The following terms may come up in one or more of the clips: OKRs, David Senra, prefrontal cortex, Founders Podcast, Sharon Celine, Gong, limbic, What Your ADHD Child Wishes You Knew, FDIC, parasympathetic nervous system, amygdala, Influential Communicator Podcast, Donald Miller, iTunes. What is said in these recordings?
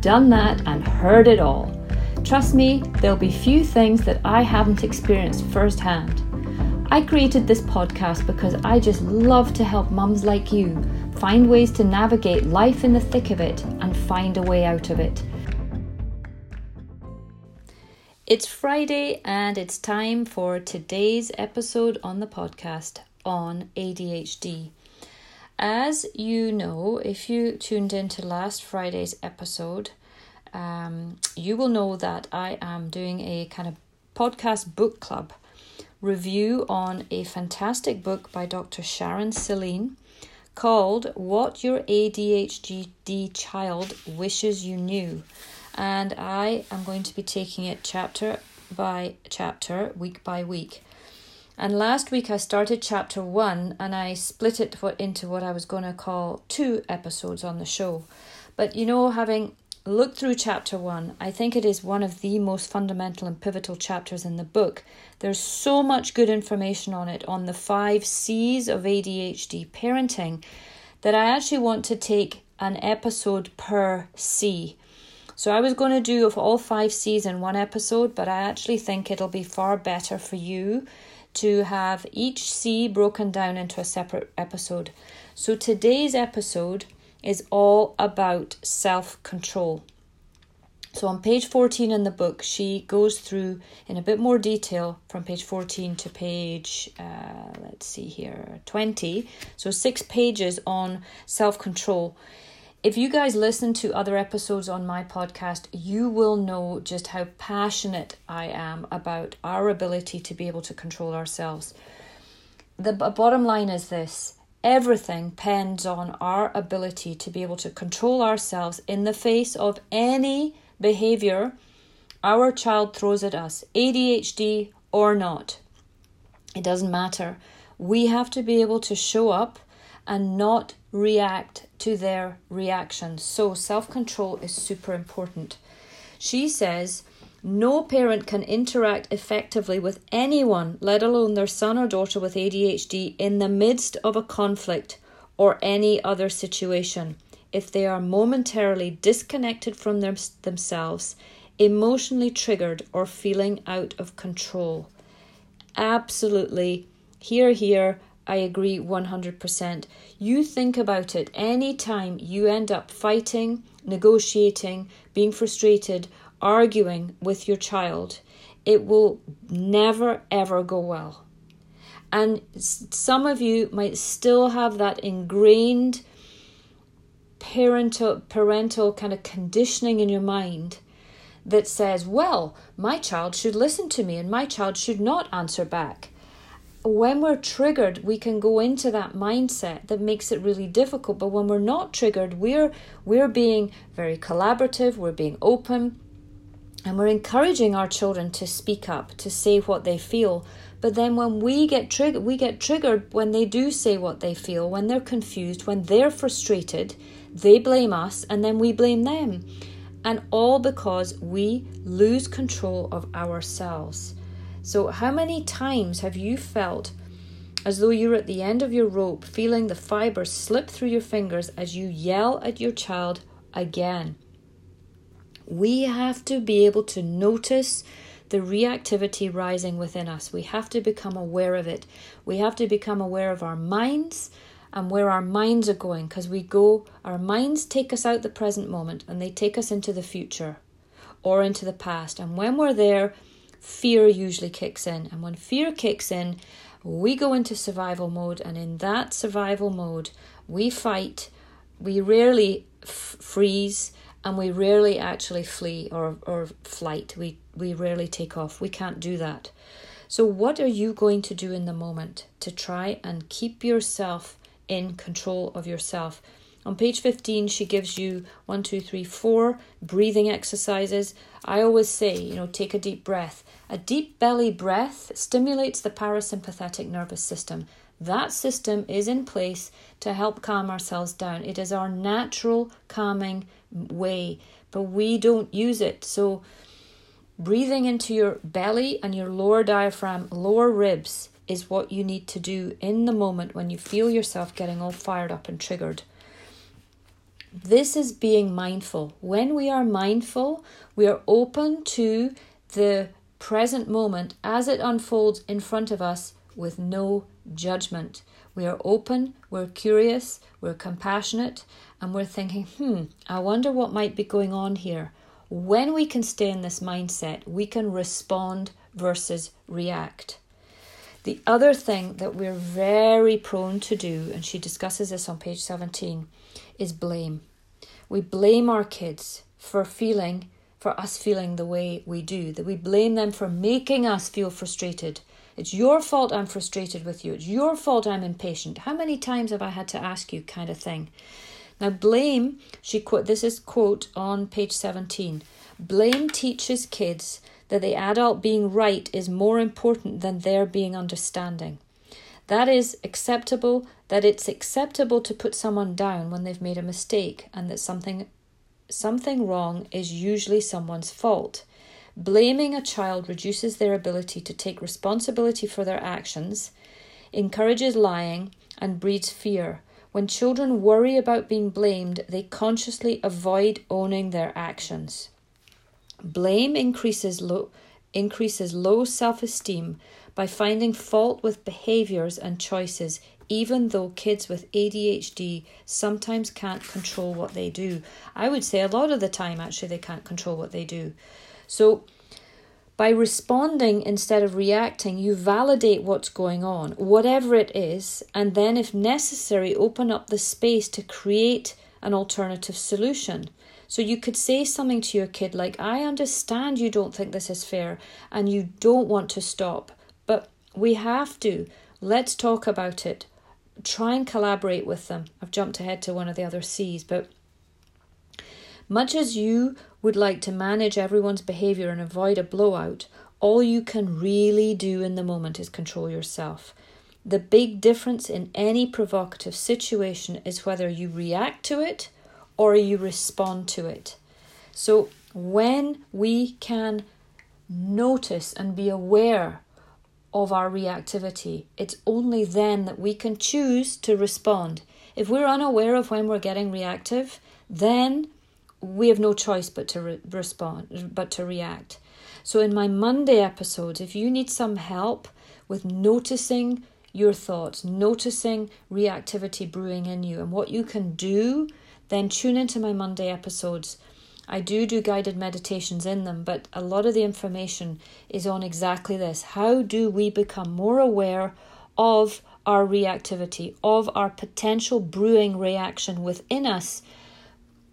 done that and heard it all. Trust me, there'll be few things that I haven't experienced firsthand. I created this podcast because I just love to help mums like you find ways to navigate life in the thick of it and find a way out of it. It's Friday and it's time for today's episode on the podcast on ADHD. As you know, if you tuned into last Friday's episode, you will know that I am doing a kind of podcast book club review on a fantastic book by Dr. Sharon Celine called What Your ADHD Child Wishes You Knew. And I am going to be taking it chapter by chapter, week by week. And last week I started chapter 1 and I split it into what I was going to call two episodes on the show. But you know, having looked through chapter 1, I think it is one of the most fundamental and pivotal chapters in the book. There's so much good information on it, on the 5 C's of ADHD parenting, that I actually want to take an episode per C. So I was going to do all 5 C's in one episode, but I actually think it'll be far better for you to have each C broken down into a separate episode. So today's episode is all about self-control. So on page 14 in the book, she goes through in a bit more detail from page 14 to page, 20. So 6 pages on self-control. If you guys listen to other episodes on my podcast, you will know just how passionate I am about our ability to be able to control ourselves. The bottom line is this: everything depends on our ability to be able to control ourselves in the face of any behavior our child throws at us, ADHD or not. It doesn't matter. We have to be able to show up and not react to their reactions. So self-control is super important. She says, no parent can interact effectively with anyone, let alone their son or daughter with ADHD, in the midst of a conflict or any other situation, if they are momentarily disconnected from themselves, emotionally triggered, or feeling out of control. Absolutely. Hear. I agree 100%. You think about it. Any time you end up fighting, negotiating, being frustrated, arguing with your child, it will never, ever go well. And some of you might still have that ingrained parental kind of conditioning in your mind that says, well, my child should listen to me and my child should not answer back. When we're triggered, we can go into that mindset that makes it really difficult. But when we're not triggered, we're being very collaborative, we're being open, and we're encouraging our children to speak up, to say what they feel. But then when we get triggered when they do say what they feel, when they're confused, when they're frustrated, they blame us and then we blame them. And all because we lose control of ourselves. So how many times have you felt as though you're at the end of your rope, feeling the fibers slip through your fingers as you yell at your child again? We have to be able to notice the reactivity rising within us. We have to become aware of it. We have to become aware of our minds and where our minds are going, because our minds take us out the present moment and they take us into the future or into the past. And when we're there, fear usually kicks in, and when fear kicks in, we go into survival mode, and in that survival mode, we fight, we rarely freeze, and we rarely actually flee or flight. We rarely take off. We can't do that. So what are you going to do in the moment to try and keep yourself in control of yourself? On page 15, she gives you 1, 2, 3, 4 breathing exercises. I always say, take a deep breath. A deep belly breath stimulates the parasympathetic nervous system. That system is in place to help calm ourselves down. It is our natural calming way, but we don't use it. So breathing into your belly and your lower diaphragm, lower ribs, is what you need to do in the moment when you feel yourself getting all fired up and triggered. This is being mindful. When we are mindful, we are open to the present moment as it unfolds in front of us with no judgment. We are open, we're curious, we're compassionate, and we're thinking, I wonder what might be going on here. When we can stay in this mindset, we can respond versus react. The other thing that we're very prone to do, and she discusses this on page 17, is blame. We blame our kids for us feeling the way we do. That we blame them for making us feel frustrated. It's your fault I'm frustrated with you. It's your fault I'm impatient. How many times have I had to ask you, kind of thing. Now blame, this is quote on page 17. Blame teaches kids that the adult being right is more important than their being understanding. That is acceptable, that it's acceptable to put someone down when they've made a mistake, and that something wrong is usually someone's fault. Blaming a child reduces their ability to take responsibility for their actions, encourages lying, and breeds fear. When children worry about being blamed, they consciously avoid owning their actions. Blame increases low self-esteem by finding fault with behaviors and choices, even though kids with ADHD sometimes can't control what they do. I would say a lot of the time, actually, they can't control what they do. So by responding instead of reacting, you validate what's going on, whatever it is, and then if necessary, open up the space to create an alternative solution. So you could say something to your kid like, I understand you don't think this is fair and you don't want to stop, but we have to. Let's talk about it. Try and collaborate with them. I've jumped ahead to one of the other C's, but much as you would like to manage everyone's behavior and avoid a blowout, all you can really do in the moment is control yourself. The big difference in any provocative situation is whether you react to it or you respond to it. So when we can notice and be aware of our reactivity, it's only then that we can choose to respond. If we're unaware of when we're getting reactive, then we have no choice but to respond, but to react. So in my Monday episodes, if you need some help with noticing your thoughts, noticing reactivity brewing in you and what you can do, then tune into my Monday episodes. I do guided meditations in them, but a lot of the information is on exactly this. How do we become more aware of our reactivity, of our potential brewing reaction within us,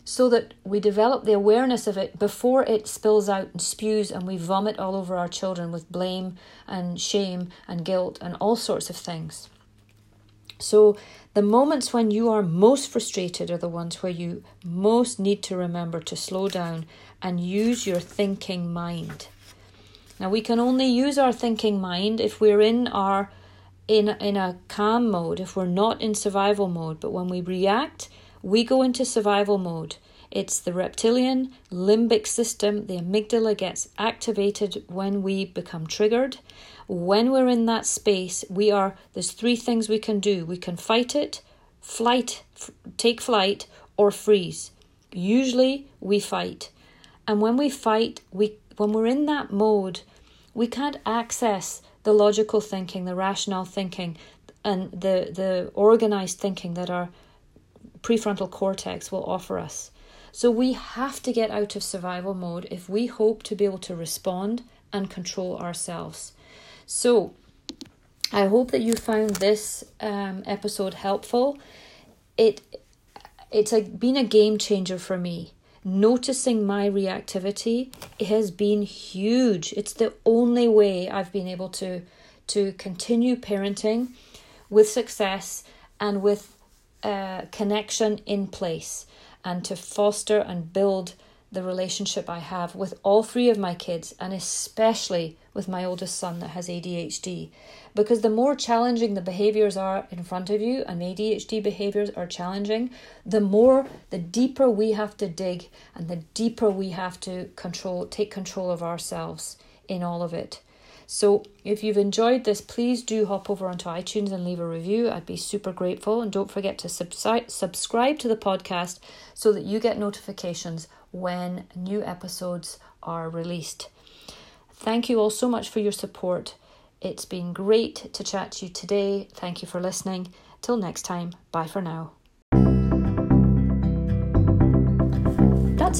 so that we develop the awareness of it before it spills out and spews and we vomit all over our children with blame and shame and guilt and all sorts of things. So the moments when you are most frustrated are the ones where you most need to remember to slow down and use your thinking mind. Now we can only use our thinking mind if we're in a calm mode, if we're not in survival mode. But when we react, we go into survival mode. It's the reptilian limbic system. The amygdala gets activated when we become triggered. When we're in that space, there's three things we can do. We can fight it, take flight, or freeze. Usually we fight. And when we fight, when we're in that mode, we can't access the logical thinking, the rational thinking, and the organized thinking that are prefrontal cortex will offer us. So we have to get out of survival mode if we hope to be able to respond and control ourselves. So I hope that you found this episode helpful. It's been a game changer for me. Noticing my reactivity has been huge. It's the only way I've been able to continue parenting with success and with connection in place and to foster and build the relationship I have with all three of my kids, and especially with my oldest son that has ADHD. Because the more challenging the behaviors are in front of you, and ADHD behaviors are challenging, the deeper we have to dig and the deeper we have to take control of ourselves in all of it. So if you've enjoyed this, please do hop over onto iTunes and leave a review. I'd be super grateful. And don't forget to subscribe to the podcast so that you get notifications when new episodes are released. Thank you all so much for your support. It's been great to chat to you today. Thank you for listening. Till next time, bye for now. That's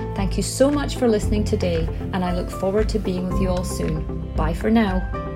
Thank you so much for listening today, and I look forward to being with you all soon. Bye for now.